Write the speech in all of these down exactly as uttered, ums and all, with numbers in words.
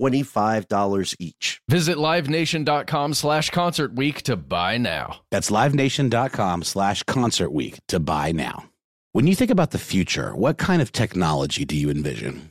twenty-five dollars each. Visit LiveNation.com slash Concert Week to buy now. That's LiveNation.com slash Concert Week to buy now. When you think about the future, what kind of technology do you envision?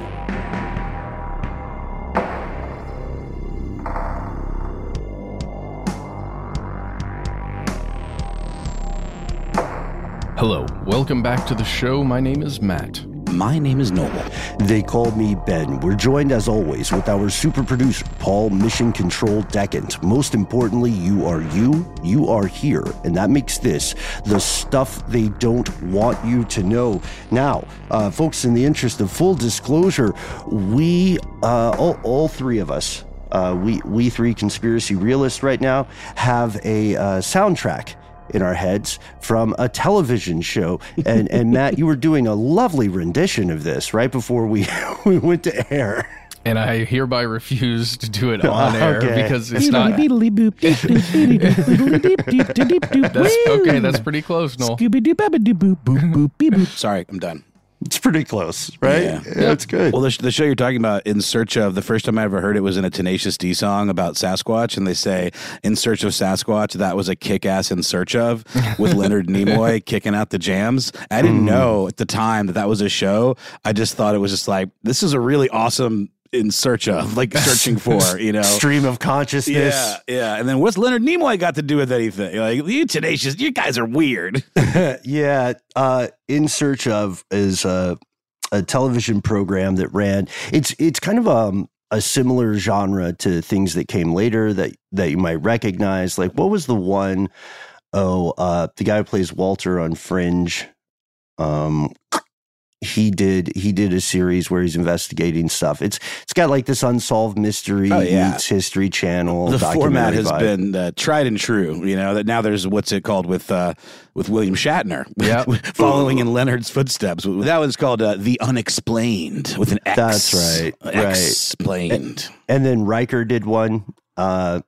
Hello, welcome back to the show. My name is Matt. My name is Noble. They call me Ben. We're joined, as always, with our super producer, Paul Mission Control Deccant. Most importantly, you are you, you are here, and that makes this the stuff they don't want you to know. Now, uh, folks, in the interest of full disclosure, we, uh, all, all three of us, uh, we, we three conspiracy realists right now, have a uh, soundtrack in our heads from a television show. And and Matt, you were doing a lovely rendition of this right before we, we went to air. And I hereby refuse to do it on air okay. because it's not. That's, okay, that's pretty close, Noel. Sorry, I'm done. It's pretty close, right? Yeah, yeah it's good. Well, the, sh- the show you're talking about, In Search Of, the first time I ever heard it was in a Tenacious D song about Sasquatch, and they say, in search of Sasquatch, that was a kick-ass In Search Of, with Leonard Nimoy kicking out the jams. I didn't mm. know at the time that that was a show. I just thought it was just like, this is a really awesome In Search Of, like searching for, you know, stream of consciousness. Yeah, yeah. And then what's Leonard Nimoy got to do with anything? Like, you Tenacious, you guys are weird. yeah, uh, In Search Of is a, a television program that ran. It's it's kind of um, a similar genre to things that came later that that you might recognize. Like, what was the one? Oh, uh, the guy who plays Walter on Fringe. Um. He did. He did a series where he's investigating stuff. It's it's got like this unsolved mystery. Oh, yeah. It's History Channel. The format has vibe. been uh, tried and true. You know that now there's what's it called with uh, with William Shatner. Yeah, following Ooh. in Leonard's footsteps. That one's called uh, The Unexplained with an X. That's right. Explained. Right. And, and then Riker did one, uh,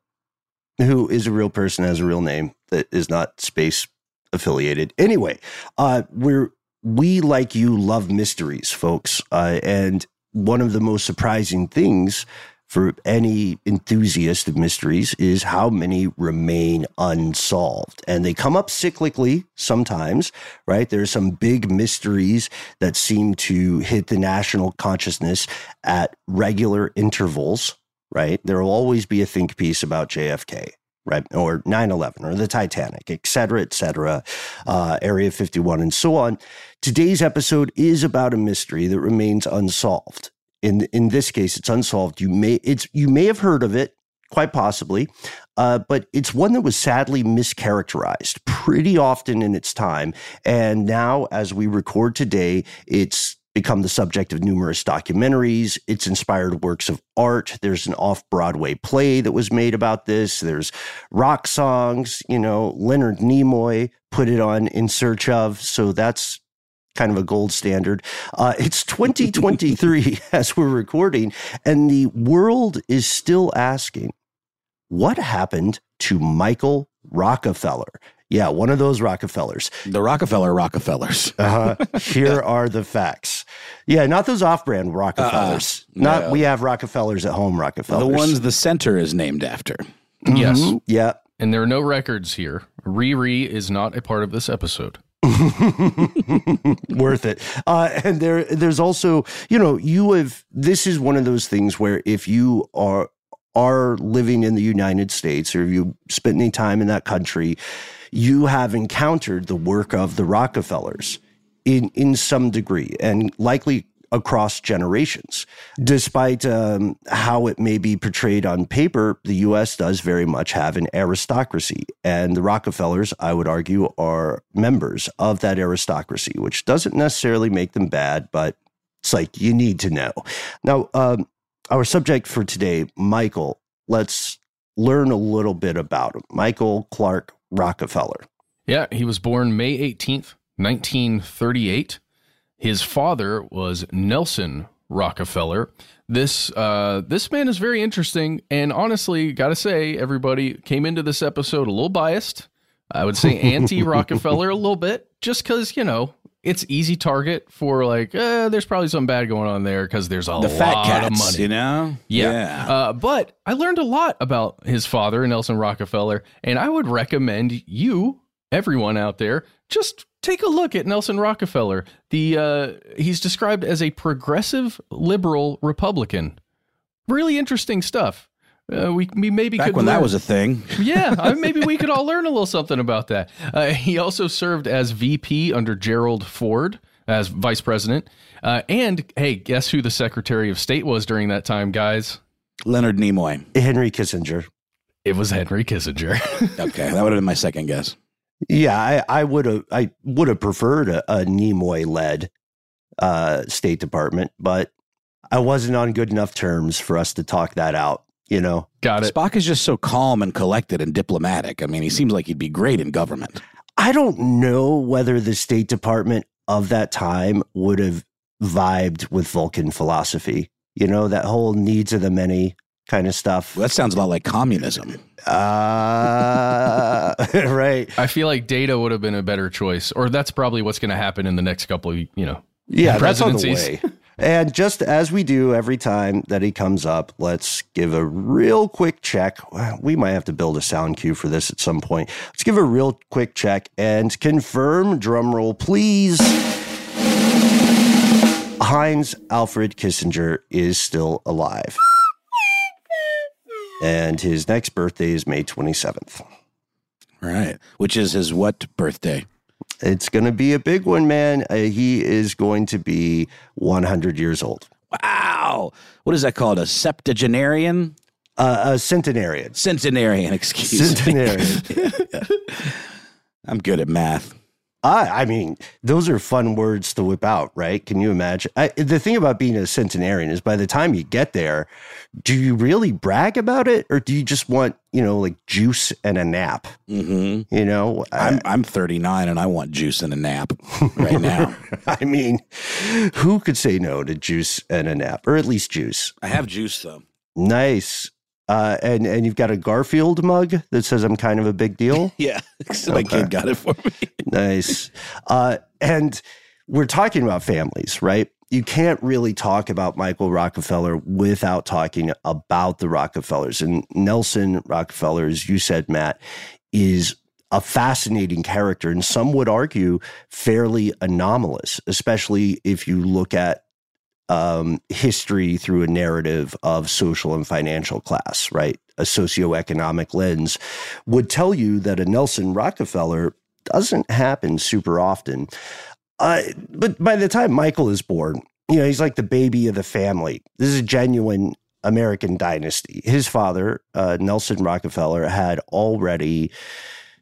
who is a real person, has a real name that is not space affiliated. Anyway, uh, we're. We, like you, love mysteries, folks. Uh, and one of the most surprising things for any enthusiast of mysteries is how many remain unsolved. And they come up cyclically sometimes, right? There are some big mysteries that seem to hit the national consciousness at regular intervals, right? There will always be a think piece about J F K. Right, or nine eleven, or the Titanic, et cetera, et cetera, uh, Area fifty-one, and so on. Today's episode is about a mystery that remains unsolved. In in this case, it's unsolved. You may it's you may have heard of it, quite possibly. Uh, but it's one that was sadly mischaracterized pretty often in its time. And now, as we record today, it's become the subject of numerous documentaries. It's inspired works of art. There's an off-Broadway play that was made about this. There's rock songs. You know, Leonard Nimoy put it on In Search Of. So that's kind of a gold standard. Uh, it's twenty twenty-three as we're recording, and the world is still asking, what happened to Michael Rockefeller? Yeah, one of those Rockefellers. The Rockefeller Rockefellers. uh, here are the facts. Yeah, not those off-brand Rockefellers. Uh, not no. We have Rockefellers at home Rockefellers. The ones the center is named after. Mm-hmm. Yes. Yeah. And there are no records here. Riri is not a part of this episode. Worth it. Uh, and there, there's also, you know, you have, this is one of those things where if you are are living in the United States or you spent any time in that country, you have encountered the work of the Rockefellers in, in some degree and likely across generations. Despite um, how it may be portrayed on paper, the U S does very much have an aristocracy. And the Rockefellers, I would argue, are members of that aristocracy, which doesn't necessarily make them bad, but it's like, you need to know. Now, um, our subject for today, Michael, let's learn a little bit about him. Michael Clark Rockefeller. Yeah, he was born May eighteenth, nineteen thirty-eight. His father was Nelson Rockefeller. This uh, this man is very interesting. And honestly, got to say, everybody came into this episode a little biased. I would say anti-Rockefeller a little bit, just because, you know, it's easy target for like, eh, there's probably something bad going on there because there's a the lot fat cats, of money. You know? Yeah. yeah. Uh, but I learned a lot about his father, Nelson Rockefeller, and I would recommend you, everyone out there, just take a look at Nelson Rockefeller. The uh, he's described as a progressive liberal Republican. Really interesting stuff. Uh, we, we maybe back could when learn. That was a thing. Yeah, I mean, maybe we could all learn a little something about that. Uh, he also served as V P under Gerald Ford as vice president. Uh, and hey, guess who the Secretary of State was during that time, guys? Leonard Nimoy. Henry Kissinger. It was Henry Kissinger. Okay, that would have been my second guess. Yeah, I, I would have I would have preferred a, a Nimoy-led uh, State Department, but I wasn't on good enough terms for us to talk that out, you know? Got it. Spock is just so calm and collected and diplomatic. I mean, he seems like he'd be great in government. I don't know whether the State Department of that time would have vibed with Vulcan philosophy, you know, that whole needs of the many kind of stuff. Well, that sounds a lot like communism. Uh, right. I feel like Data would have been a better choice, or that's probably what's going to happen in the next couple of, you know, yeah, presidencies. That's on the way. And just as we do every time that he comes up, let's give a real quick check. We might have to build a sound cue for this at some point. Let's give a real quick check and confirm, drumroll please, Heinz Alfred Kissinger is still alive. And his next birthday is May twenty-seventh. Right. Which is his what birthday? It's going to be a big one, man. Uh, he is going to be one hundred years old. Wow. What is that called? A septuagenarian? Uh, a centenarian. Centenarian, excuse centenarian. me. Centenarian. yeah, yeah. I'm good at math. I, I mean, those are fun words to whip out, right? Can you imagine? I, the thing about being a centenarian is by the time you get there, do you really brag about it? Or do you just want, you know, like juice and a nap? Mm-hmm. You know? I'm, I, I'm thirty-nine and I want juice and a nap right now. I mean, who could say no to juice and a nap? Or at least juice. I have juice, though. Nice. Uh, and, and you've got a Garfield mug that says I'm kind of a big deal. Yeah. So okay. My kid got it for me. Nice. Uh, and we're talking about families, right? You can't really talk about Michael Rockefeller without talking about the Rockefellers. And Nelson Rockefeller, as you said, Matt, is a fascinating character. And some would argue fairly anomalous, especially if you look at Um, history through a narrative of social and financial class, right? A socioeconomic lens would tell you that a Nelson Rockefeller doesn't happen super often. Uh, but by the time Michael is born, you know, he's like the baby of the family. This is a genuine American dynasty. His father, uh, Nelson Rockefeller, had already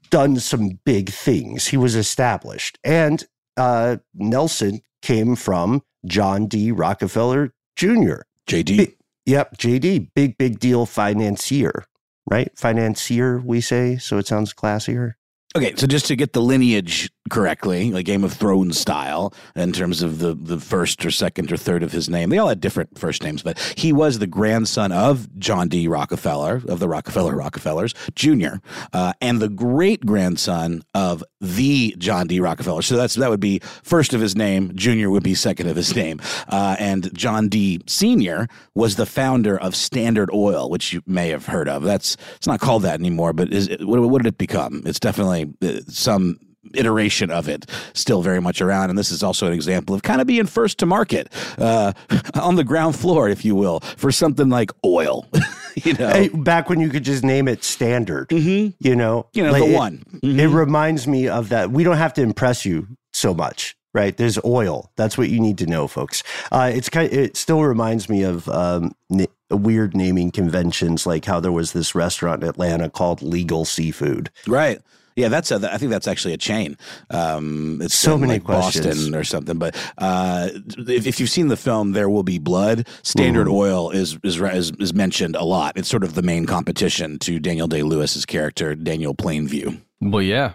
done some big things. He was established. And uh, Nelson came from John D. Rockefeller Junior J D. Big, yep, J D. Big, big deal financier, right? Financier, we say, so it sounds classier. Okay, so just to get the lineage correctly, like Game of Thrones style, in terms of the, the first or second or third of his name, they all had different first names, but he was the grandson of John D. Rockefeller, of the Rockefeller Rockefellers, Junior, uh, and the great-grandson of the John D. Rockefeller. So that's that would be first of his name, Junior would be second of his name. Uh, and John D. Senior was the founder of Standard Oil, which you may have heard of. That's It's not called that anymore, but is it, what, what did it become? It's definitely some iteration of it still very much around. And this is also an example of kind of being first to market uh, on the ground floor, if you will, for something like oil. You know, hey, back when you could just name it Standard, mm-hmm. you know, you know, like the it, one, mm-hmm. it reminds me of that. We don't have to impress you so much, right? There's oil. That's what you need to know, folks. Uh, it's kind of, it still reminds me of um, n- weird naming conventions, like how there was this restaurant in Atlanta called Legal Seafood. Right. Yeah, that's a, I think that's actually a chain. Um, it's so in, many like, questions. Boston or something. But uh, if, if you've seen the film, There Will Be Blood, Standard mm. Oil is, is is mentioned a lot. It's sort of the main competition to Daniel Day-Lewis's character, Daniel Plainview. Well, yeah,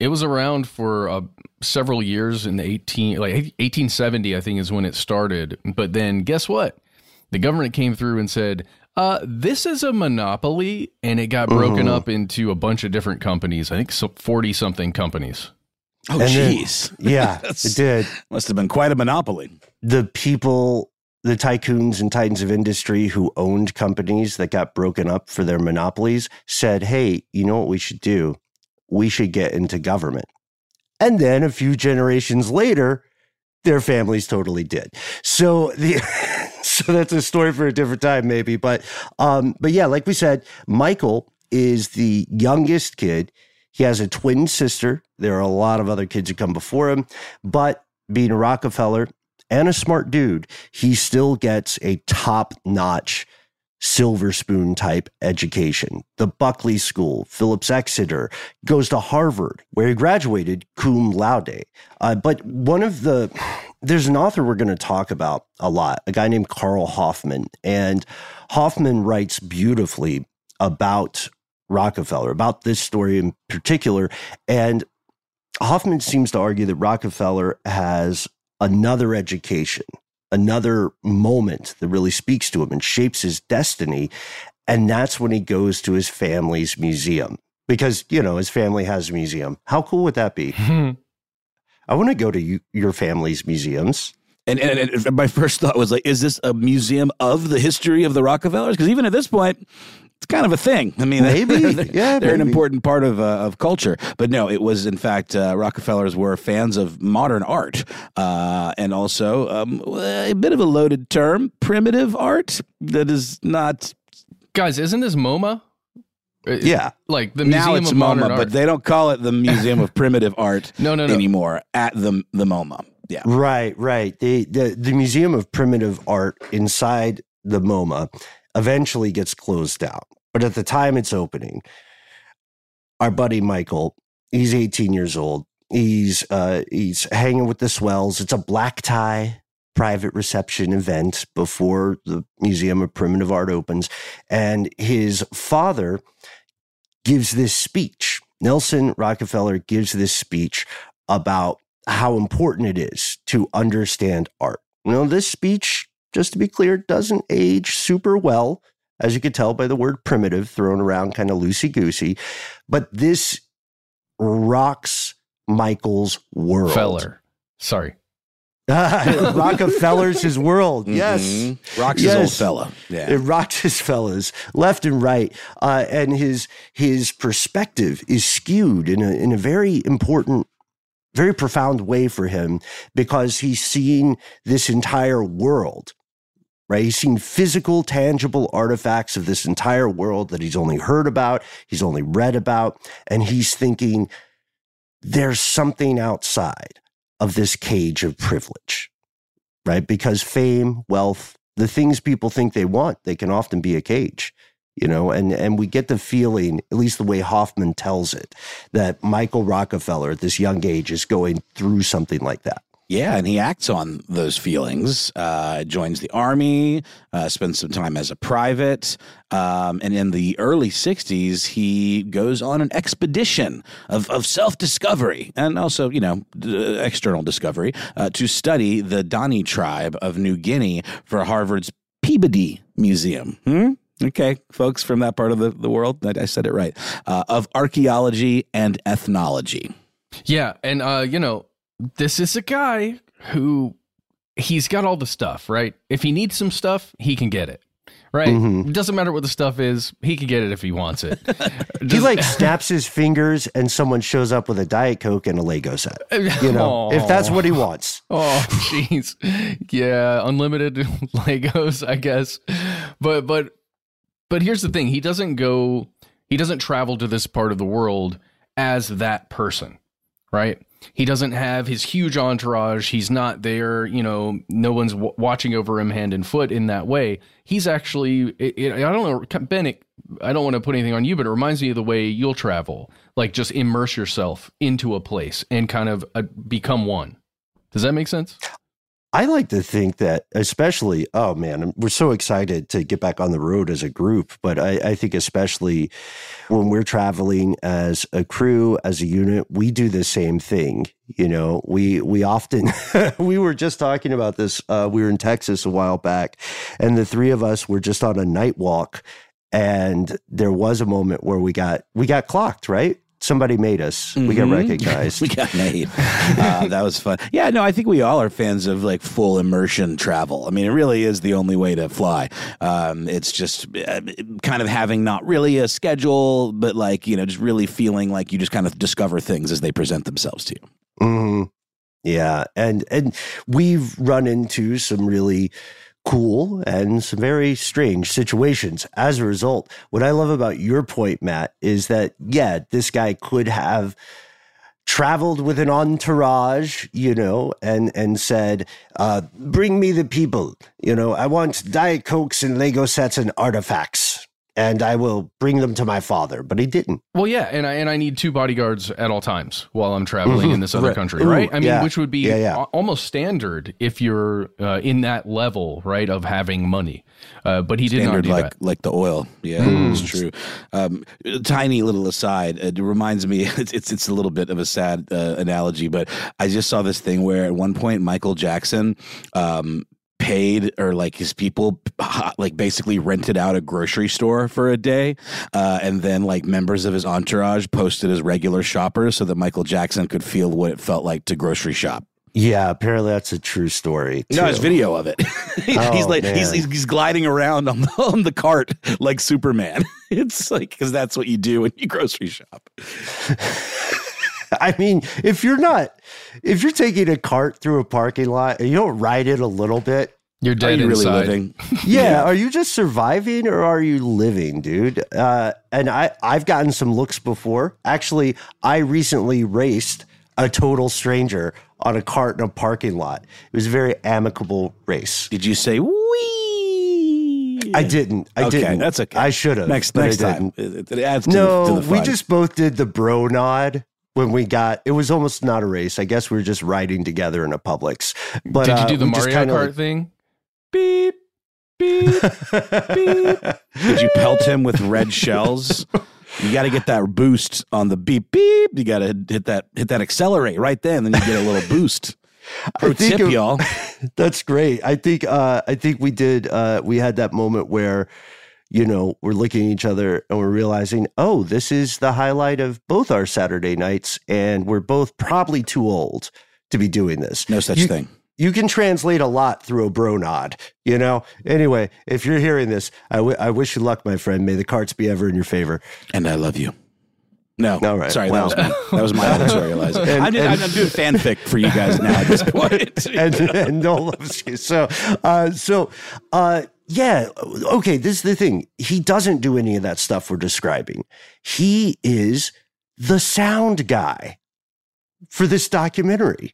it was around for uh, several years in the eighteen like eighteen seventy, I think, is when it started. But then guess what? The government came through and said, Uh, this is a monopoly, and it got broken mm. up into a bunch of different companies. I think forty-something companies. Oh, jeez. Yeah, it did. Must have been quite a monopoly. The people, the tycoons and titans of industry who owned companies that got broken up for their monopolies said, hey, you know what we should do? We should get into government. And then a few generations later, their families totally did. So the... So that's a story for a different time, maybe. But um, but yeah, like we said, Michael is the youngest kid. He has a twin sister. There are a lot of other kids who come before him. But being a Rockefeller and a smart dude, he still gets a top-notch silver spoon type education. The Buckley School, Phillips Exeter, goes to Harvard, where he graduated cum laude. Uh, but one of the, there's an author we're going to talk about a lot, a guy named Carl Hoffman. And Hoffman writes beautifully about Rockefeller, about this story in particular. And Hoffman seems to argue that Rockefeller has another education, another moment that really speaks to him and shapes his destiny. And that's when he goes to his family's museum because, you know, his family has a museum. How cool would that be? Mm-hmm. I want to go to you, your family's museums. And, and, and my first thought was like, is this a museum of the history of the Rockefellers? Because even at this point, it's kind of a thing. I mean, maybe they're, they're, yeah, they're maybe. an important part of uh, of culture. But no, it was in fact uh, Rockefellers were fans of modern art uh, and also um, a bit of a loaded term, primitive art that is not. Guys, isn't this MoMA? It, yeah, like the Museum now it's of MoMA, Modern Art. But they don't call it the Museum of Primitive Art no, no, no. anymore at the the MoMA. Yeah, right, right. The the the Museum of Primitive Art inside the MoMA eventually gets closed down. But at the time it's opening, our buddy Michael, he's eighteen years old. He's uh, he's hanging with the swells. It's a black tie private reception event before the Museum of Primitive Art opens. And his father gives this speech. Nelson Rockefeller gives this speech about how important it is to understand art. You know, this speech, just to be clear, doesn't age super well, as you could tell by the word primitive thrown around kind of loosey-goosey. But this rocks Michael's world. Feller. Sorry. Rockefeller's his world. Mm-hmm. Yes. Rocks yes. his old fella. Yeah. It rocks his fellas left and right. Uh, and his his perspective is skewed in a, in a very important very profound way for him because he's seen this entire world, right? He's seen physical, tangible artifacts of this entire world that he's only heard about, he's only read about, and he's thinking there's something outside of this cage of privilege, right? Because fame, wealth, the things people think they want, they can often be a cage, you know, and, and we get the feeling, at least the way Hoffman tells it, that Michael Rockefeller at this young age is going through something like that. Yeah, and he acts on those feelings, uh, joins the army, uh, spends some time as a private, um, and in the early sixties, he goes on an expedition of, of self-discovery and also, you know, d- external discovery uh, to study the Dani tribe of New Guinea for Harvard's Peabody Museum. Hmm? Okay, folks from that part of the, the world, I, I said it right, uh, of archaeology and ethnology. Yeah, and, uh, you know, this is a guy who he's got all the stuff, right? If he needs some stuff, he can get it, right? Mm-hmm. It doesn't matter what the stuff is. He can get it if he wants it. Just, he like snaps his fingers and someone shows up with a Diet Coke and a Lego set, you know, oh, if that's what he wants. Oh, jeez. Yeah. Unlimited Legos, I guess. But, but, but here's the thing. He doesn't go, he doesn't travel to this part of the world as that person, right? He doesn't have his huge entourage. He's not there. You know, no one's w- watching over him hand and foot in that way. He's actually, it, it, I don't know, Ben, it, I don't want to put anything on you, but it reminds me of the way you'll travel, like just immerse yourself into a place and kind of uh, become one. Does that make sense? I like to think that especially, oh man, we're so excited to get back on the road as a group, but I, I think especially when we're traveling as a crew, as a unit, we do the same thing. You know, we we often, we were just talking about this, uh, we were in Texas a while back, and the three of us were just on a night walk, and there was a moment where we got we got clocked, right? Somebody made us. Mm-hmm. We got recognized. We got made. Uh, that was fun. Yeah, no, I think we all are fans of like full immersion travel. I mean, it really is the only way to fly. Um, it's just uh, kind of having not really a schedule, but like, you know, just really feeling like you just kind of discover things as they present themselves to you. Mm-hmm. Yeah. And, and we've run into some really cool and some very strange situations as a result. What I love about your point, Matt, is that, yeah, this guy could have traveled with an entourage, you know, and, and said, uh, bring me the people, you know, I want Diet Cokes and Lego sets and artifacts, and I will bring them to my father, but he didn't. Well, yeah, and I and I need two bodyguards at all times while I'm traveling mm-hmm. in this other right. country, right? Ooh, I mean, yeah. which would be yeah, yeah. A- almost standard if you're uh, in that level, right, of having money. Uh, but he did standard, not do like, that. Like the oil. Yeah, mm. It's true. Um, tiny little aside, it reminds me, it's, it's, it's a little bit of a sad uh, analogy, but I just saw this thing where at one point Michael Jackson um, – paid or like his people like basically rented out a grocery store for a day uh, and then like members of his entourage posted as regular shoppers so that Michael Jackson could feel what it felt like to grocery shop. Yeah, apparently that's a true story, too. No, it's video of it. he's, oh, he's like he's, he's he's gliding around on the, on the cart like Superman. It's like because that's what you do when you grocery shop. I mean, if you're not, if you're taking a cart through a parking lot and you don't ride it a little bit, you're dead. Are you really living? Yeah. Are you just surviving or are you living, dude? Uh, and I, I've gotten some looks before. Actually, I recently raced a total stranger on a cart in a parking lot. It was a very amicable race. Did you say wee? I didn't. I okay, didn't. That's okay. I should have. Next, next time. It adds to, no, to the fun. We just both did the bro nod. When we got, it was almost not a race. I guess we were just riding together in a Publix. But did you do the uh, Mario Kart like, thing? Beep, beep, beep. Did you pelt him with red shells? You got to get that boost on the beep, beep. You got to hit that, hit that accelerate right then, then you get a little boost. Pro tip, it, y'all. That's great. I think. Uh, I think we did. Uh, we had that moment where, you know, we're looking at each other and we're realizing, oh, this is the highlight of both our Saturday nights, and we're both probably too old to be doing this. No such you, thing. You can translate a lot through a bro nod, you know? Anyway, if you're hearing this, I, w- I wish you luck, my friend. May the carts be ever in your favor. And I love you. No, all right. Sorry, well, that was me. That was my editorializing. And, I'm, and, I'm doing fanfic for you guys now at this point. And, and no loves you. So, uh, so, uh, yeah, okay, this is the thing. He doesn't do any of that stuff we're describing. He is the sound guy for this documentary.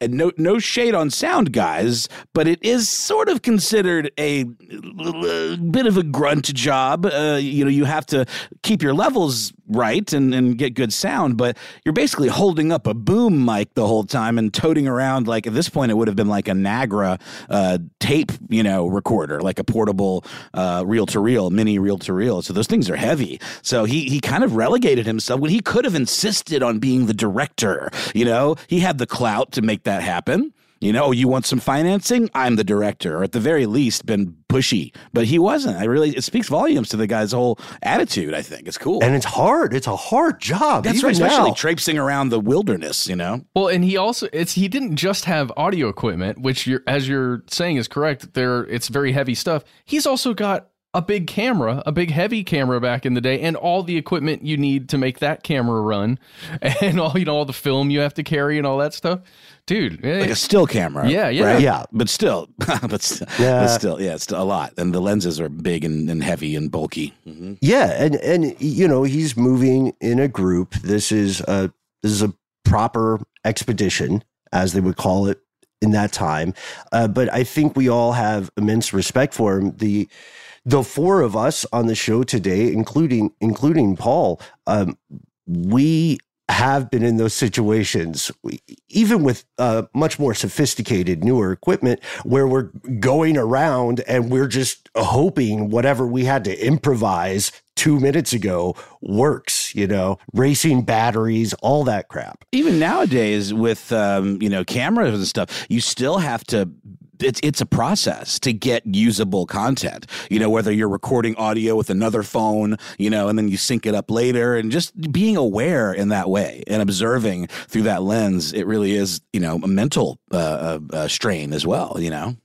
and no no shade on sound guys, but it is sort of considered a uh, bit of a grunt job. Uh, you know, you have to keep your levels right and, and get good sound, but you're basically holding up a boom mic the whole time and toting around, like at this point it would have been like a Nagra uh, tape, you know, recorder, like a portable uh, reel-to-reel, mini reel-to-reel. So those things are heavy. So he he kind of relegated himself when he could have insisted on being the director. You know, he had the clout to make that happen. You know, you want some financing? I'm the director, or at the very least been pushy. But he wasn't. I really, it speaks volumes to the guy's whole attitude, I think. It's cool. And it's hard. It's a hard job. That's right, especially now, traipsing around the wilderness, you know? Well, and he also, it's he didn't just have audio equipment, which you're, as you're saying is correct, there it's very heavy stuff. He's also got a big camera, a big heavy camera back in the day, and all the equipment you need to make that camera run, and all, you know, all the film you have to carry and all that stuff. Dude, yeah, like a still camera. Yeah, yeah, right? yeah. But still, but, st- yeah. but still, yeah, it's a lot. And the lenses are big and, and heavy and bulky. Mm-hmm. Yeah, and and you know he's moving in a group. This is a this is a proper expedition, as they would call it in that time. Uh, but I think we all have immense respect for him. The the four of us on the show today, including including Paul, um, we. have been in those situations, even with uh, much more sophisticated, newer equipment, where we're going around and we're just hoping whatever we had to improvise two minutes ago works, you know, racing batteries, all that crap. Even nowadays with, um, you know, cameras and stuff, you still have to. It's it's a process to get usable content, you know, whether you're recording audio with another phone, you know, and then you sync it up later, and just being aware in that way and observing through that lens. It really is, you know, a mental uh, uh, strain as well, you know.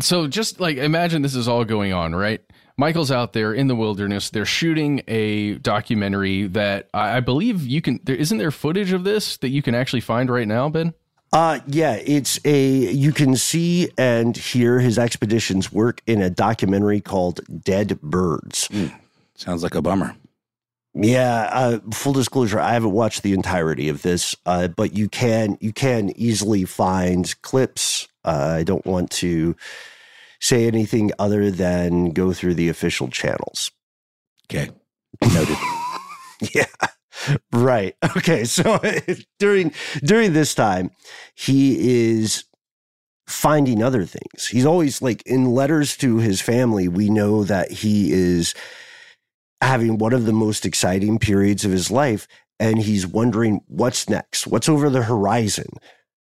So just like imagine this is all going on, right? Michael's out there in the wilderness. They're shooting a documentary that I believe you can. There isn't there footage of this that you can actually find right now, Ben? Uh, yeah, it's a, you can see and hear his expedition's work in a documentary called Dead Birds. Mm, sounds like a bummer. Yeah. Uh, full disclosure, I haven't watched the entirety of this, uh, but you can, you can easily find clips. Uh, I don't want to say anything other than go through the official channels. Okay. Noted. Yeah. Right. Okay. So during during this time, he is finding other things. He's always like in letters to his family. We know that he is having one of the most exciting periods of his life, and he's wondering what's next, what's over the horizon,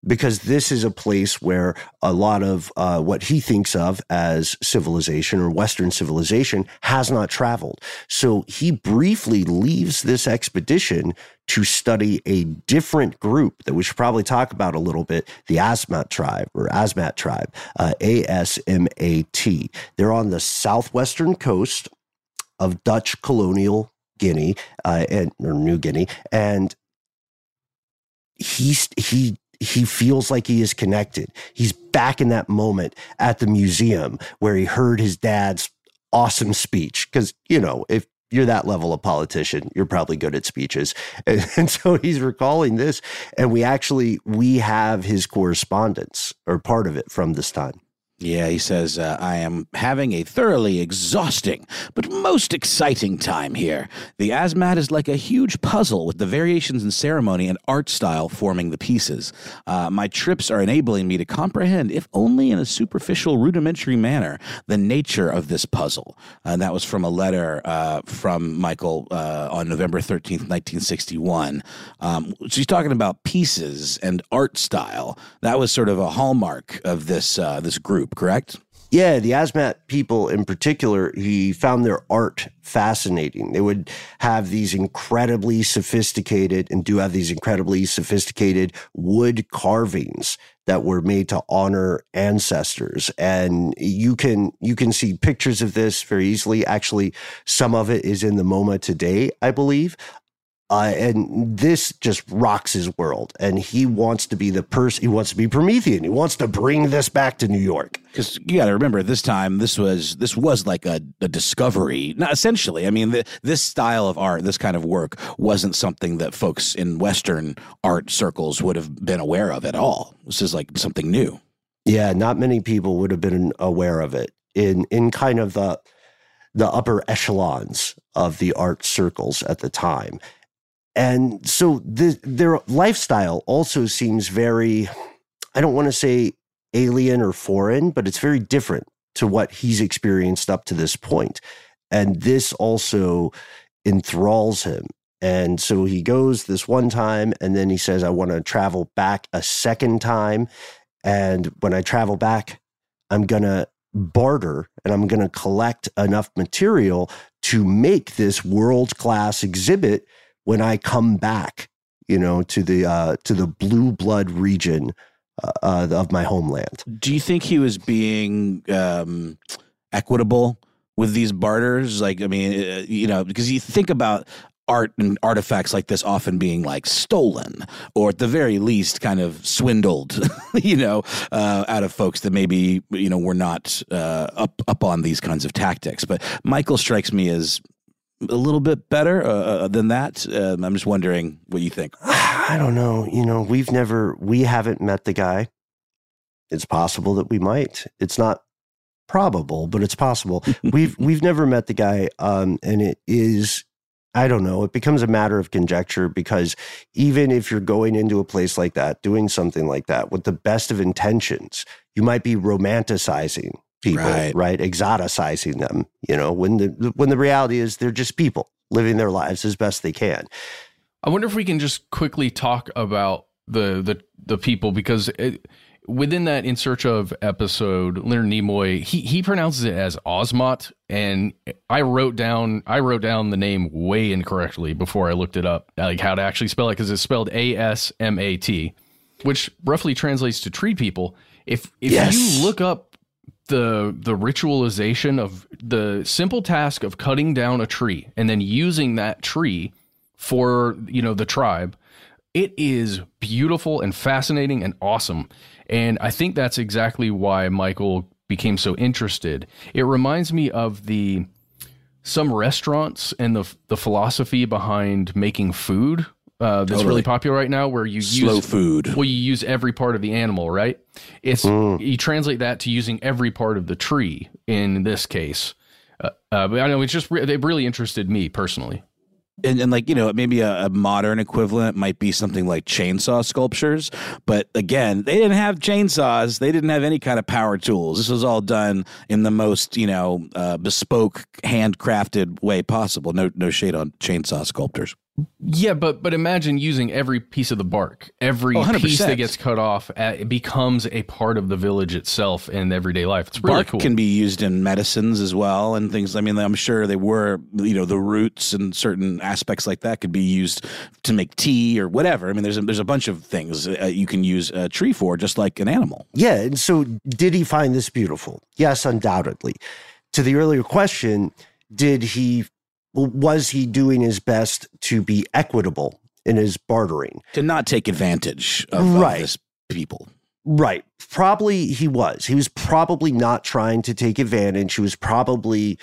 because this is a place where a lot of uh, what he thinks of as civilization or Western civilization has not traveled. So he briefly leaves this expedition to study a different group that we should probably talk about a little bit, the Asmat tribe or Asmat tribe, uh, A S M A T. They're on the southwestern coast of Dutch colonial Guinea uh, and or New Guinea. And he he... He feels like he is connected. He's back in that moment at the museum where he heard his dad's awesome speech. Because, you know, if you're that level of politician, you're probably good at speeches. And, and so he's recalling this. And we actually, we have his correspondence or part of it from this time. Yeah, he says, uh, I am having a thoroughly exhausting but most exciting time here. The Asmat is like a huge puzzle with the variations in ceremony and art style forming the pieces. Uh, my trips are enabling me to comprehend, if only in a superficial, rudimentary manner, the nature of this puzzle. And that was from a letter uh, from Michael uh, on November thirteenth, nineteen sixty-one. Um, she's talking about pieces and art style. That was sort of a hallmark of this uh, this group. Correct? Yeah, the Asmat people in particular, he found their art fascinating. They would have these incredibly sophisticated and do have these incredibly sophisticated wood carvings that were made to honor ancestors. And you can you can see pictures of this very easily. Actually, some of it is in the MoMA today, I believe. Uh, and this just rocks his world. And he wants to be the person, he wants to be Promethean. He wants to bring this back to New York. Because you got to remember, this time, this was this was like a, a discovery. Not essentially. I mean, the, this style of art, this kind of work, wasn't something that folks in Western art circles would have been aware of at all. This is like something new. Yeah, not many people would have been aware of it in, in kind of the, the upper echelons of the art circles at the time. And so the, their lifestyle also seems very, I don't want to say alien or foreign, but it's very different to what he's experienced up to this point. And this also enthralls him. And so he goes this one time, and then he says, I want to travel back a second time. And when I travel back, I'm going to barter and I'm going to collect enough material to make this world-class exhibit when I come back, you know, to the uh, to the blue blood region uh, uh, of my homeland. Do you think he was being um, equitable with these barters? Like, I mean, uh, you know, because you think about art and artifacts like this often being like stolen or at the very least kind of swindled, you know, uh, out of folks that maybe, you know, were not uh, up up on these kinds of tactics. But Michael strikes me as a little bit better uh, than that. Um, I'm just wondering what you think. I don't know. You know, we've never, we haven't met the guy. It's possible that we might. It's not probable, but it's possible. we've we've never met the guy, um, and it is, I don't know. It becomes a matter of conjecture because even if you're going into a place like that, doing something like that with the best of intentions, you might be romanticizing people, right. right? Exoticizing them, you know, when the when the reality is they're just people living their lives as best they can. I wonder if we can just quickly talk about the the the people, because it, within that In Search Of episode, Leonard Nimoy, he he pronounces it as Asmat, and I wrote down I wrote down the name way incorrectly before I looked it up, like how to actually spell it, because it's spelled A S M A T, which roughly translates to tree people. If if yes. you look up the the ritualization of the simple task of cutting down a tree and then using that tree for, you know, the tribe, it is beautiful and fascinating and awesome. And I think that's exactly why Michael became so interested. It reminds me of the some restaurants and the the philosophy behind making food Uh, that's totally. really popular right now, where you slow use food. Well, you use every part of the animal, right? It's mm. you translate that to using every part of the tree in this case. Uh, uh, but I know it's just re- it really interested me personally. And, and like, you know, maybe a, a modern equivalent might be something like chainsaw sculptures. But again, they didn't have chainsaws. They didn't have any kind of power tools. This was all done in the most, you know, uh, bespoke, handcrafted way possible. No, no shade on chainsaw sculptors. Yeah, but but imagine using every piece of the bark, every oh, piece that gets cut off, at, it becomes a part of the village itself and everyday life. It's really bark cool. Can be used in medicines as well and things. I mean, I'm sure they were, you know, the roots and certain aspects like that could be used to make tea or whatever. I mean, there's a, there's a bunch of things uh, you can use a tree for, just like an animal. Yeah, and so did he find this beautiful? Yes, undoubtedly. To the earlier question, did he? Was he doing his best to be equitable in his bartering? To not take advantage of, right. of this people. Right. Probably he was. He was probably not trying to take advantage. He was probably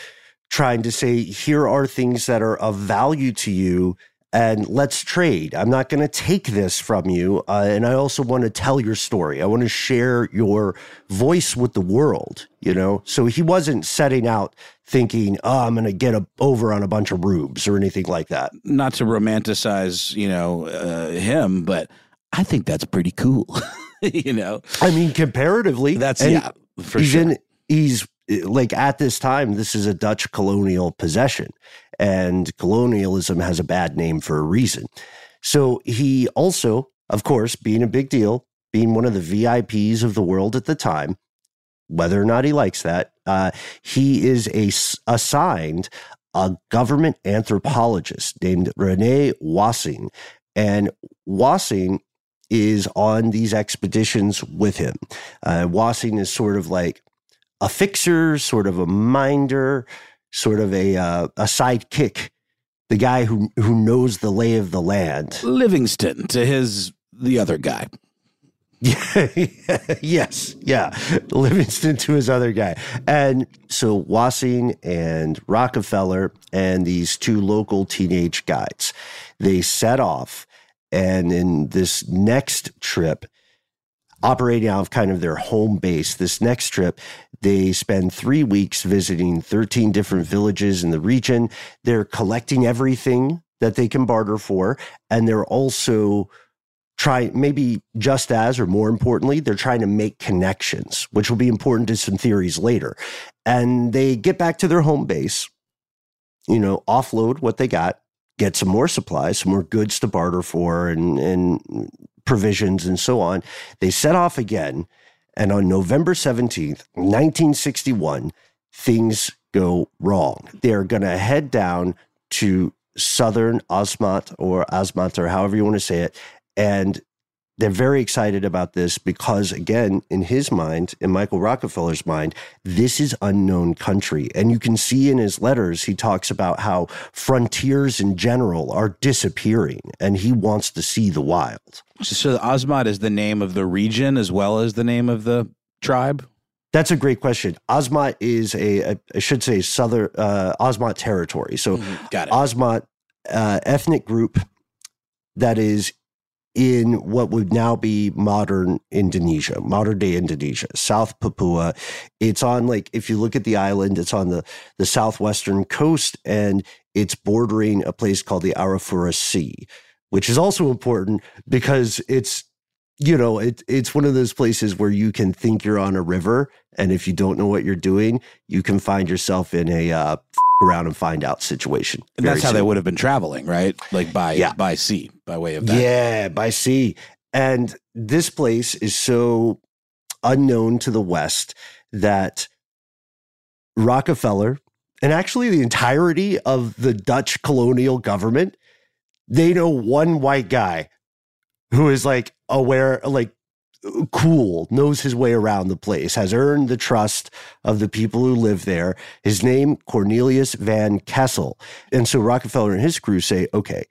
trying to say, here are things that are of value to you, and let's trade. I'm not going to take this from you. Uh, and I also want to tell your story. I want to share your voice with the world, you know? So he wasn't setting out thinking, oh, I'm going to get a, over on a bunch of rubes or anything like that. Not to romanticize, you know, uh, him, but I think that's pretty cool, you know? I mean, comparatively. That's, and yeah, for he's sure. In, he's like, at this time, this is a Dutch colonial possession. And colonialism has a bad name for a reason. So he also, of course, being a big deal, being one of the V I Ps of the world at the time, whether or not he likes that, uh, he is a, assigned a government anthropologist named René Wassing. And Wassing is on these expeditions with him. Uh, Wassing is sort of like a fixer, sort of a minder, sort of a uh, a sidekick the guy who who knows the lay of the land. Livingston to his, the other guy. Yes, yeah. Livingston to his other guy. And so Wassing and Rockefeller and these two local teenage guys, they set off. And in this next trip, operating out of kind of their home base, this next trip, they spend three weeks visiting thirteen different villages in the region. They're collecting everything that they can barter for. And they're also trying, maybe just as or more importantly, they're trying to make connections, which will be important to some theories later. And they get back to their home base, you know, offload what they got, get some more supplies, some more goods to barter for and, and provisions and so on. They set off again. And on November seventeenth, nineteen sixty-one, things go wrong. They're going to head down to southern Asmat or Asmat or however you want to say it. And they're very excited about this because, again, in his mind, in Michael Rockefeller's mind, this is unknown country. And you can see in his letters, he talks about how frontiers in general are disappearing, and he wants to see the wild. So Asmat is the name of the region as well as the name of the tribe? That's a great question. Asmat is a, I should say, southern uh, Asmat territory. So mm, got it. Asmat uh, ethnic group that is in what would now be modern Indonesia, modern day Indonesia, South Papua. It's on, like, if you look at the island, it's on the, the southwestern coast, and it's bordering a place called the Arafura Sea, which is also important because it's, you know, it, it's one of those places where you can think you're on a river, and if you don't know what you're doing, you can find yourself in a uh, f- around and find out situation. And that's how soon. They would have been traveling, right? Like by yeah. by sea, by way of that. Yeah, by sea. And this place is so unknown to the West that Rockefeller, and actually the entirety of the Dutch colonial government, they know one white guy who is like aware, like cool, knows his way around the place, has earned the trust of the people who live there. His name, Cornelius Van Kessel. And so Rockefeller and his crew say, okay,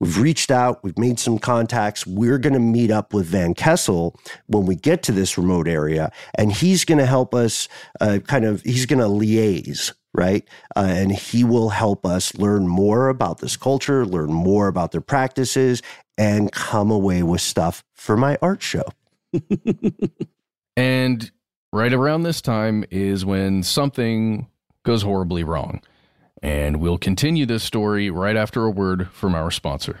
we've reached out, we've made some contacts, we're going to meet up with Van Kessel when we get to this remote area, and he's going to help us uh, kind of, he's going to liaise, right? Uh, and he will help us learn more about this culture, learn more about their practices, and come away with stuff for my art show. And right around this time is when something goes horribly wrong. And we'll continue this story right after a word from our sponsor.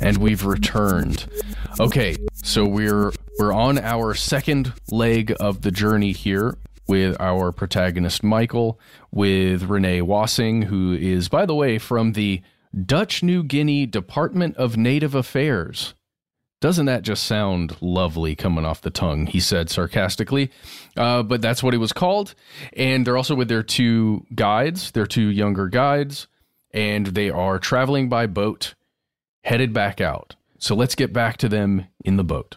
And we've returned. Okay, so we're we're on our second leg of the journey here with our protagonist Michael, with René Wassing, who is, by the way, from the Dutch New Guinea Department of Native Affairs. Doesn't that just sound lovely coming off the tongue? He said sarcastically, uh, but that's what it was called. And they're also with their two guides, their two younger guides, and they are traveling by boat, headed back out. So let's get back to them in the boat.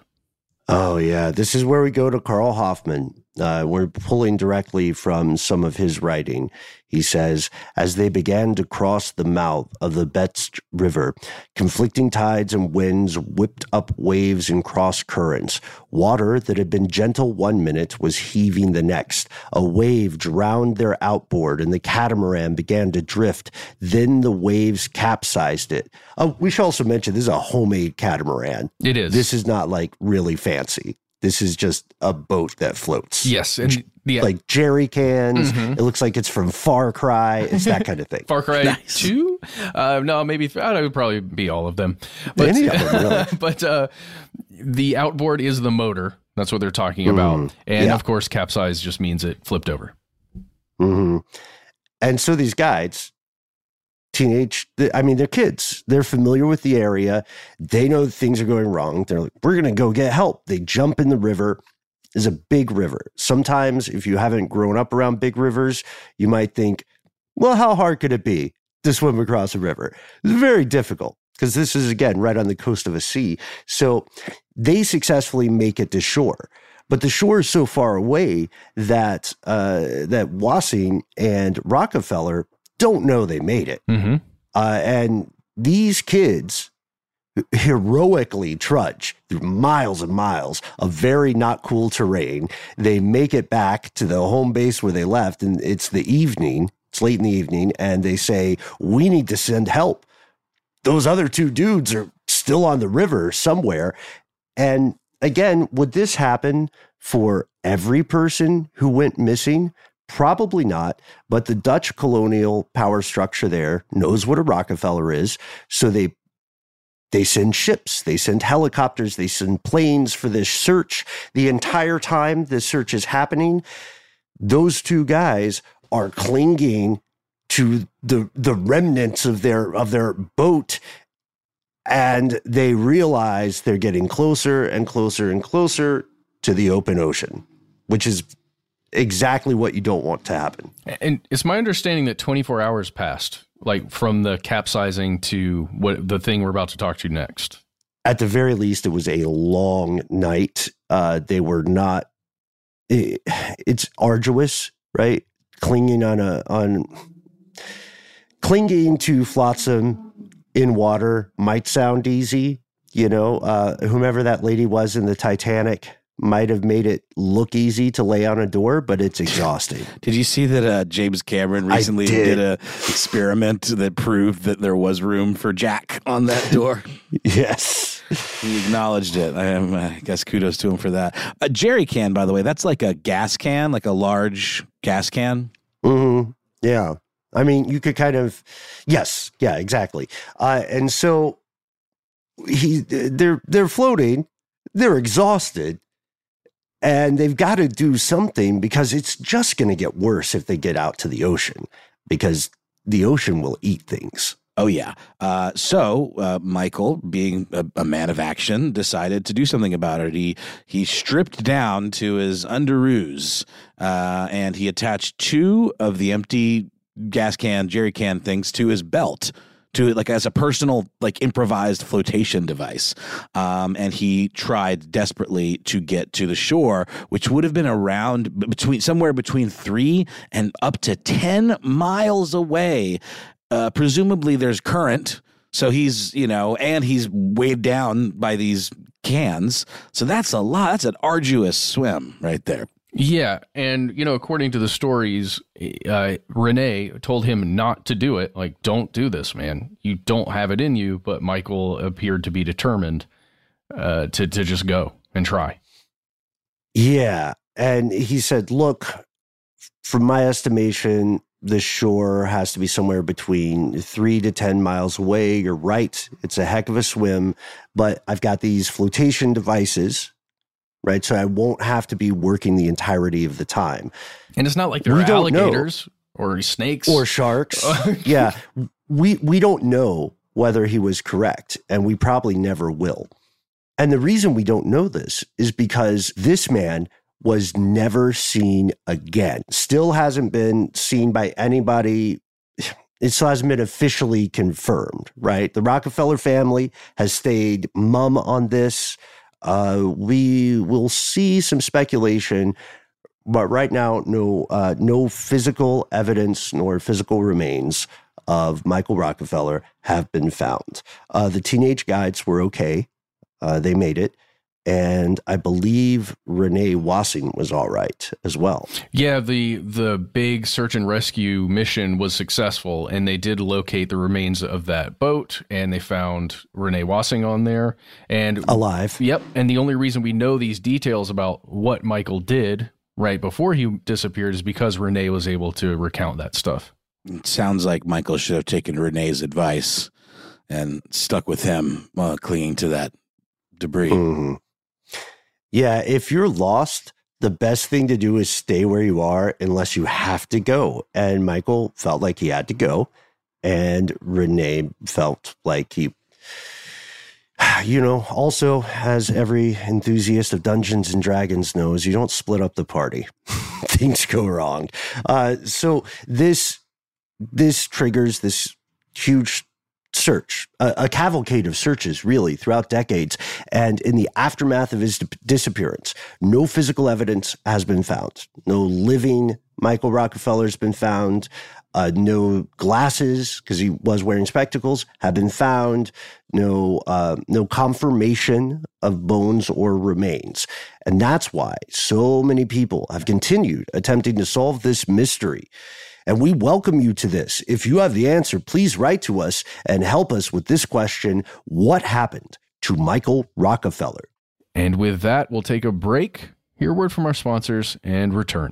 Oh, yeah. This is where we go to Carl Hoffman. Uh, we're pulling directly from some of his writing. He says, as they began to cross the mouth of the Betz River, conflicting tides and winds whipped up waves and cross currents. Water that had been gentle one minute was heaving the next. A wave drowned their outboard and the catamaran began to drift. Then the waves capsized it. Uh, we should also mention this is a homemade catamaran. It is. This is not like really fancy. This is just a boat that floats. Yes. And yeah. Like jerry cans. Mm-hmm. It looks like it's from Far Cry. It's that kind of thing. Far Cry nice. two? Uh, no, maybe. I would probably be all of them. But, Any of them, really. But uh, the outboard is the motor. That's what they're talking mm-hmm. about. And, yeah. of course, capsize just means it flipped over. Mm-hmm. And so these guides, teenage, I mean, they're kids. They're familiar with the area. They know things are going wrong. They're like, we're going to go get help. They jump in the river. It's a big river. Sometimes if you haven't grown up around big rivers, you might think, well, how hard could it be to swim across a river? It's very difficult because this is, again, right on the coast of a sea. So they successfully make it to shore. But the shore is so far away that uh, that Wassing and Rockefeller don't know they made it. Mm-hmm. Uh, and these kids heroically trudge through miles and miles of very not cool terrain. They make it back to the home base where they left, and it's the evening. It's late in the evening, and they say, we need to send help. Those other two dudes are still on the river somewhere. And again, would this happen for every person who went missing? Probably not, but the Dutch colonial power structure there knows what a Rockefeller is, so they they send ships, they send helicopters, they send planes for this search. The entire time this search is happening, those two guys are clinging to the the remnants of their of their boat, and they realize they're getting closer and closer and closer to the open ocean, which is exactly what you don't want to happen. And it's my understanding that twenty-four hours passed, like from the capsizing to what the thing we're about to talk to next. At the very least, it was a long night. Uh, they were not. It, it's arduous, right? Clinging on a on clinging to flotsam in water might sound easy, you know. Uh, whomever that lady was in the Titanic might have made it look easy to lay on a door, but it's exhausting. Did you see that uh, James Cameron recently did. did a experiment that proved that there was room for Jack on that door? Yes. He acknowledged it. I, am, I guess kudos to him for that. A jerry can, by the way, that's like a gas can, like a large gas can. Mm-hmm. Yeah. I mean, you could kind of, yes. Yeah, exactly. Uh, and so he, they're, they're floating. They're exhausted. And they've got to do something because it's just going to get worse if they get out to the ocean, because the ocean will eat things. Oh, yeah. Uh, so uh, Michael, being a, a man of action, decided to do something about it. He he stripped down to his underoos uh, and he attached two of the empty gas can, jerry can things to his belt, to it like as a personal, like improvised flotation device. Um, and he tried desperately to get to the shore, which would have been around between somewhere between three and up to ten miles away. Uh, presumably there's current. So he's, you know, and he's weighed down by these cans. So that's a lot. That's an arduous swim right there. Yeah. And, you know, according to the stories, uh, René told him not to do it. Like, don't do this, man. You don't have it in you. But Michael appeared to be determined uh, to, to just go and try. Yeah. And he said, look, from my estimation, the shore has to be somewhere between three to ten miles away. You're right. It's a heck of a swim, but I've got these flotation devices, right? So I won't have to be working the entirety of the time. And it's not like there we are alligators know. or snakes or sharks. Yeah. We, we don't know whether he was correct, and we probably never will. And the reason we don't know this is because this man was never seen again. Still hasn't been seen by anybody. It still hasn't been officially confirmed, right? The Rockefeller family has stayed mum on this. Uh, we will see some speculation, but right now, no, uh, no physical evidence nor physical remains of Michael Rockefeller have been found. Uh, the teenage guides were okay. Uh, they made it. And I believe René Wassing was all right as well. Yeah, the the big search and rescue mission was successful, and they did locate the remains of that boat, and they found René Wassing on there. And alive. Yep. And the only reason we know these details about what Michael did right before he disappeared is because René was able to recount that stuff. It sounds like Michael should have taken René's advice and stuck with him while clinging to that debris. Mm-hmm. Yeah, if you're lost, the best thing to do is stay where you are unless you have to go. And Michael felt like he had to go. And René felt like he, you know, also, as every enthusiast of Dungeons and Dragons knows, you don't split up the party. Things go wrong. Uh, so this, this triggers this huge search, a, a cavalcade of searches really throughout decades. And in the aftermath of his disappearance, no physical evidence has been found. No living Michael Rockefeller has been found. Uh, no glasses, because he was wearing spectacles, have been found. No, uh, no confirmation of bones or remains. And that's why so many people have continued attempting to solve this mystery. And we welcome you to this. If you have the answer, please write to us and help us with this question: what happened to Michael Rockefeller? And with that, we'll take a break, hear a word from our sponsors, and return.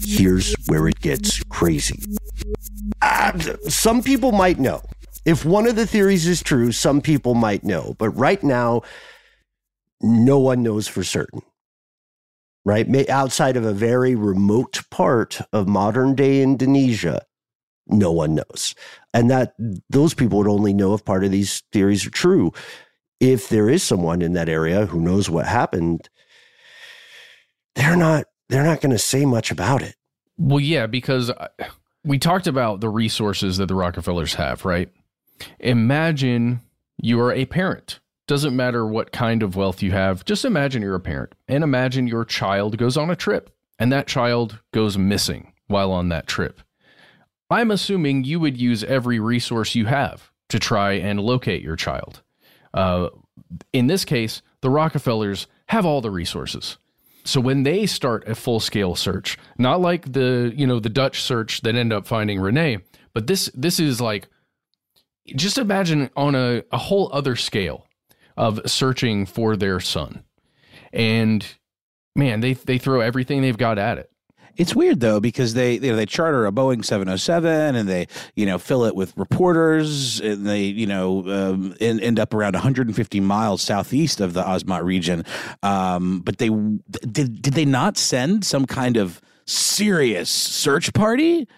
Here's where it gets crazy. Uh, some people might know. If one of the theories is true, some people might know. But right now, no one knows for certain. Right? Outside of a very remote part of modern-day Indonesia, no one knows. And that those people would only know if part of these theories are true. If there is someone in that area who knows what happened, they're not they're not going to say much about it. Well, yeah, because we talked about the resources that the Rockefellers have, right? Imagine you are a parent. Doesn't matter what kind of wealth you have. Just imagine you're a parent and imagine your child goes on a trip and that child goes missing while on that trip. I'm assuming you would use every resource you have to try and locate your child. Uh, in this case, the Rockefellers have all the resources. So when they start a full-scale search, not like the, you know, the Dutch search that end up finding René, but this this is like, just imagine on a, a whole other scale of searching for their son. And man, they they throw everything they've got at it. It's weird, though, because they you know, they charter a Boeing seven oh seven and they, you know, fill it with reporters and they, you know, um, end, end up around one hundred fifty miles southeast of the Asmat region. Um, but they did, did they not send some kind of serious search party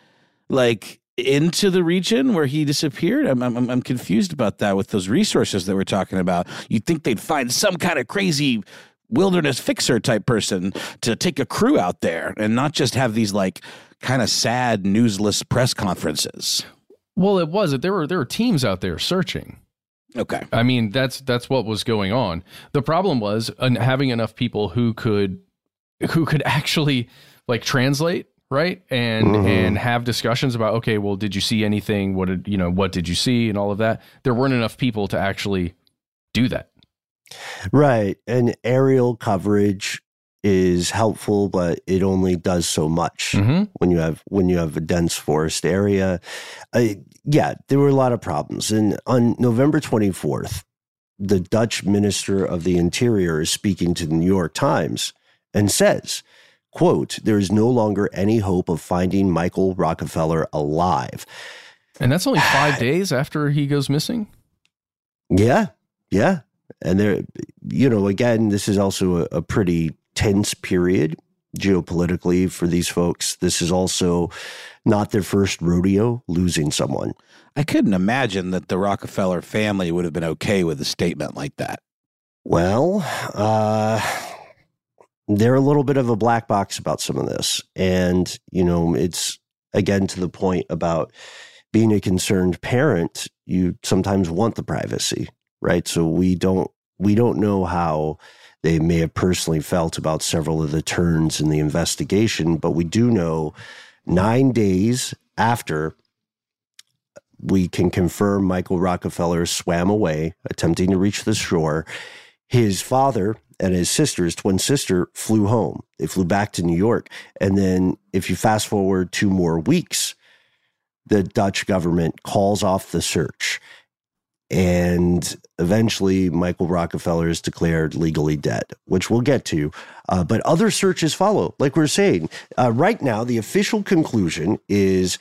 like into the region where he disappeared? I'm, I'm, I'm confused about that with those resources that we're talking about. You'd think they'd find some kind of crazy wilderness fixer type person to take a crew out there and not just have these like kind of sad newsless press conferences. Well, it was it. There were there were teams out there searching. OK, I mean, that's that's what was going on. The problem was having enough people who could who could actually like translate. Right. And mm-hmm. and have discussions about, OK, well, did you see anything? What did you know? What did you see? And all of that. There weren't enough people to actually do that. Right. And aerial coverage is helpful, but it only does so much mm-hmm. when you have when you have a dense forest area. Uh, yeah, there were a lot of problems. And on November twenty-fourth, the Dutch Minister of the Interior is speaking to the New York Times and says, quote, "There is no longer any hope of finding Michael Rockefeller alive." And that's only five days after he goes missing. Yeah, yeah. And there, you know, again, this is also a, a pretty tense period geopolitically for these folks. This is also not their first rodeo losing someone. I couldn't imagine that the Rockefeller family would have been okay with a statement like that. Well, uh, they're a little bit of a black box about some of this. And, you know, it's, again, to the point about being a concerned parent, you sometimes want the privacy. Right. So we don't we don't know how they may have personally felt about several of the turns in the investigation. But we do know nine days after we can confirm Michael Rockefeller swam away, attempting to reach the shore. His father and his sister, his twin sister, flew home. They flew back to New York. And then if you fast forward two more weeks, the Dutch government calls off the search. And eventually, Michael Rockefeller is declared legally dead, which we'll get to. Uh, but other searches follow, like we're saying. Uh, right now, the official conclusion is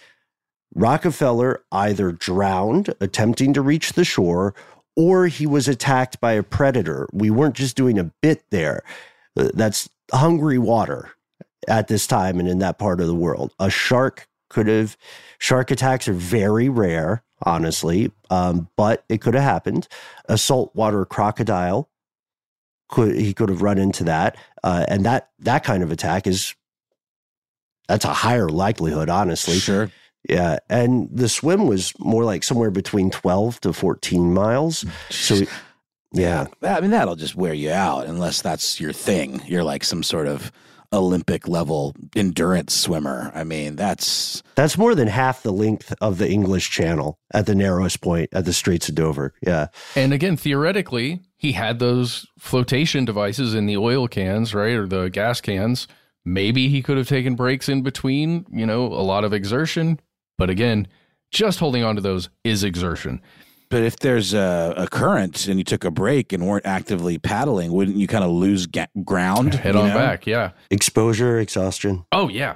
Rockefeller either drowned, attempting to reach the shore, or he was attacked by a predator. We weren't just doing a bit there. Uh, that's hungry water at this time and in that part of the world. A shark could have, shark attacks are very rare. Honestly, um, but it could have happened. A saltwater crocodile, could he could have run into that. Uh, and that that kind of attack is, that's a higher likelihood, honestly. Sure. Yeah. And the swim was more like somewhere between twelve to fourteen miles. So, yeah. I mean, that'll just wear you out unless that's your thing. You're like some sort of Olympic level endurance swimmer. I mean, that's that's more than half the length of the English Channel at the narrowest point at the Straits of Dover. Yeah. And again, theoretically, he had those flotation devices in the oil cans, right? Or the gas cans. Maybe he could have taken breaks in between, you know, a lot of exertion. But again, just holding on to those is exertion. But if there's a, a current and you took a break and weren't actively paddling, wouldn't you kind of lose ga- ground? Head on know? back, yeah. Exposure, exhaustion. Oh, yeah.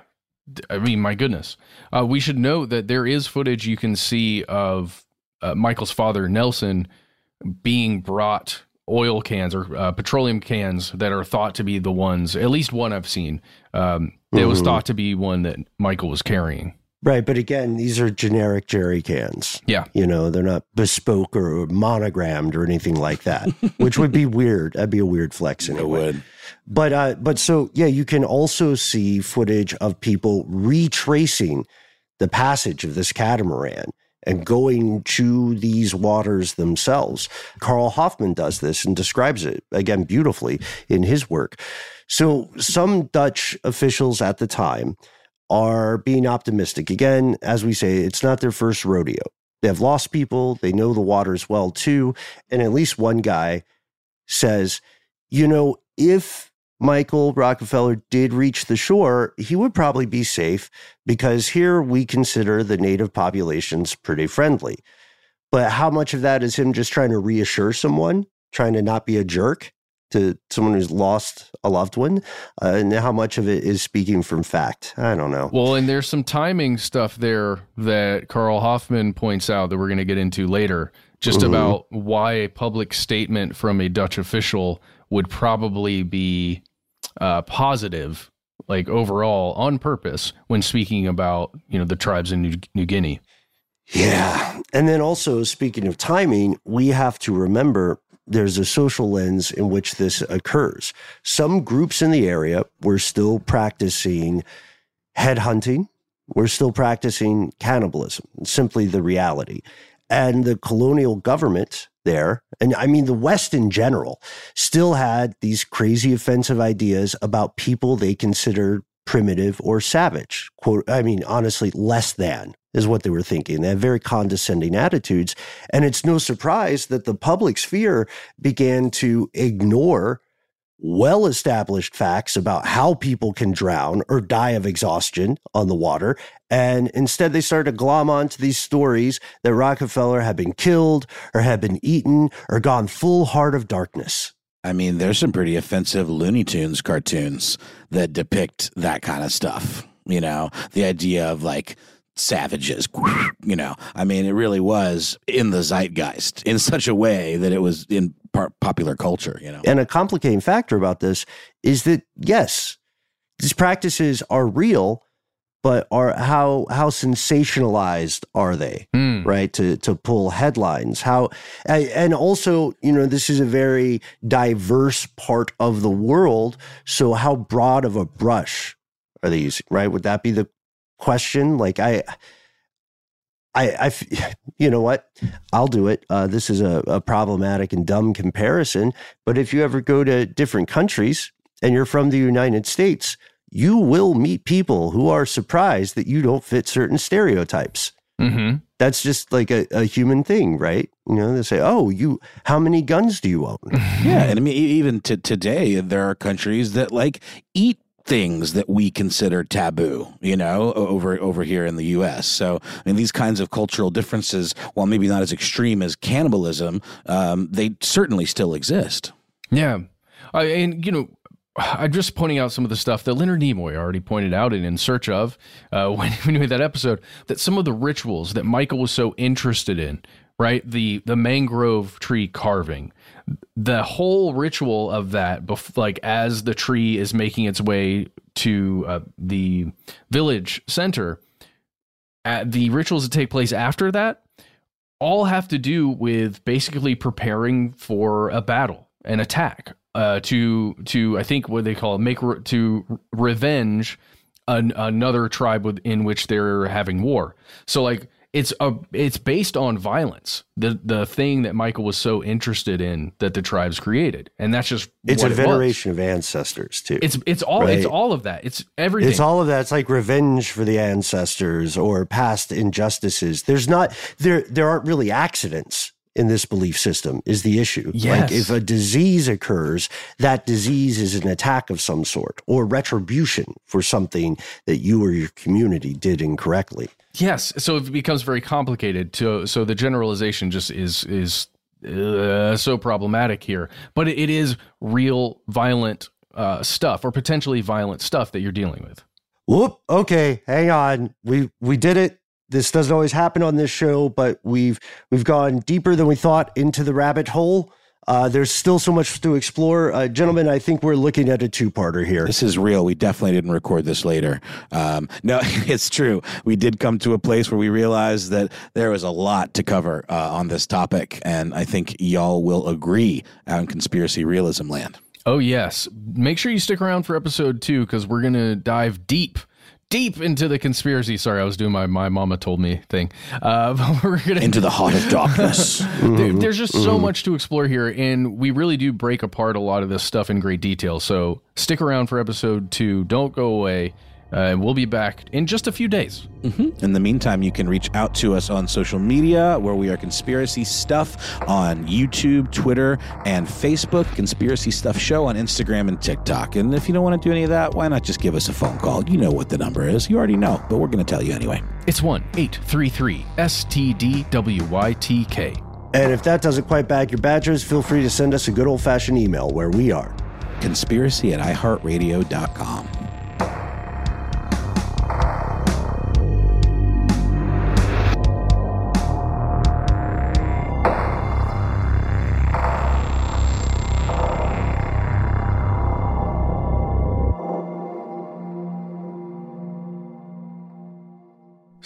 I mean, my goodness. Uh, we should note that there is footage you can see of uh, Michael's father, Nelson, being brought oil cans or uh, petroleum cans that are thought to be the ones, at least one I've seen, um, that mm-hmm. was thought to be one that Michael was carrying. Right, but again, these are generic jerry cans. Yeah. You know, they're not bespoke or monogrammed or anything like that, which would be weird. That'd be a weird flex anyway. It would. But, uh, but so, yeah, you can also see footage of people retracing the passage of this catamaran and going to these waters themselves. Carl Hoffman does this and describes it, again, beautifully in his work. So some Dutch officials at the time are being optimistic. Again, as we say, it's not their first rodeo. They have lost people. They know the waters well, too. And at least one guy says, you know, if Michael Rockefeller did reach the shore, he would probably be safe because here we consider the native populations pretty friendly. But how much of that is him just trying to reassure someone, trying to not be a jerk to someone who's lost a loved one, uh, and how much of it is speaking from fact? I don't know. Well, and there's some timing stuff there that Carl Hoffman points out that we're going to get into later, just mm-hmm. about why a public statement from a Dutch official would probably be uh, positive, like overall, on purpose, when speaking about, you know, the tribes in New, New Guinea. Yeah. And then also, speaking of timing, we have to remember there's a social lens in which this occurs. Some groups in the area were still practicing headhunting. We're still practicing cannibalism, simply the reality. And the colonial government there, and I mean the West in general, still had these crazy offensive ideas about people they considered primitive or savage. Quote, I mean, honestly, less than is what they were thinking. They had very condescending attitudes. And it's no surprise that the public sphere began to ignore well-established facts about how people can drown or die of exhaustion on the water. And instead, they started to glom onto these stories that Rockefeller had been killed or had been eaten or gone full heart of darkness. I mean, there's some pretty offensive Looney Tunes cartoons that depict that kind of stuff. You know, the idea of like savages, you know, I mean, it really was in the zeitgeist in such a way that it was in par- popular culture, you know. And a complicating factor about this is that, yes, these practices are real, but are how how sensationalized are they, mm. right, to to pull headlines? How and also, you know, this is a very diverse part of the world, so how broad of a brush are these, right? Would that be the question? Like, I, I, I, you know what? I'll do it. Uh, this is a, a problematic and dumb comparison, but if you ever go to different countries and you're from the United States, you will meet people who are surprised that you don't fit certain stereotypes. Mm-hmm. That's just like a, a human thing, right? You know, they say, oh, you, how many guns do you own? Yeah. And I mean, even to today, there are countries that like eat things that we consider taboo, you know, over over here in the U S. So, I mean, these kinds of cultural differences, while maybe not as extreme as cannibalism, um, they certainly still exist. Yeah. I, and, you know, I'm just pointing out some of the stuff that Leonard Nimoy already pointed out in In Search Of, uh, when we made that episode, that some of the rituals that Michael was so interested in, right, the the mangrove tree carving, the whole ritual of that, like as the tree is making its way to uh, the village center, at the rituals that take place after that all have to do with basically preparing for a battle, an attack, uh, to to I think what they call it, make re- to revenge an, another tribe with, in which they're having war. So like It's a it's based on violence. The the thing that Michael was so interested in that the tribes created, and that's just it's what a veneration it was. Of ancestors too. It's it's all right? It's all of that. It's everything. It's all of that. It's like revenge for the ancestors or past injustices. There's not there there aren't really accidents in this belief system is the issue. Yes. Like if a disease occurs, that disease is an attack of some sort or retribution for something that you or your community did incorrectly. Yes. So it becomes very complicated. To, so the generalization just is is uh, so problematic here. But it is real violent uh, stuff or potentially violent stuff that you're dealing with. Whoop. Okay. Hang on. We we did it. This doesn't always happen on this show, but we've we've gone deeper than we thought into the rabbit hole. Uh, there's still so much to explore. Uh, gentlemen, I think we're looking at a two-parter here. This is real. We definitely didn't record this later. Um, no, it's true. We did come to a place where we realized that there was a lot to cover uh, on this topic, and I think y'all will agree out in conspiracy realism land. Oh, yes. Make sure you stick around for episode two, because we're going to dive deep. Deep into the conspiracy. Sorry, I was doing my my mama told me thing. Uh, but we're gonna into the heart of darkness. there, there's just so much to explore here, and we really do break apart a lot of this stuff in great detail. So stick around for episode two. Don't go away. Uh, we'll be back in just a few days. Mm-hmm. In the meantime, you can reach out to us on social media where we are Conspiracy Stuff on YouTube, Twitter, and Facebook. Conspiracy Stuff Show on Instagram and TikTok. And if you don't want to do any of that, why not just give us a phone call? You know what the number is. You already know, but we're going to tell you anyway. It's one eight three three S T D W Y T K. And if that doesn't quite bag your badgers, feel free to send us a good old-fashioned email where we are conspiracy at iHeartRadio dot com.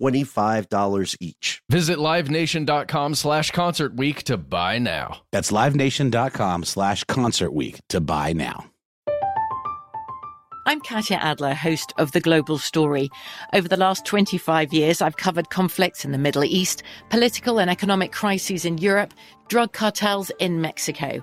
twenty-five dollars each. Visit LiveNation.com slash Concert Week to buy now. That's LiveNation.com slash Concert Week to buy now. I'm Katya Adler, host of The Global Story. Over the last twenty-five years, I've covered conflicts in the Middle East, political and economic crises in Europe, drug cartels in Mexico.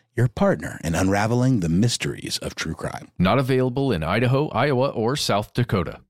your partner in unraveling the mysteries of true crime. Not available in Idaho, Iowa, or South Dakota.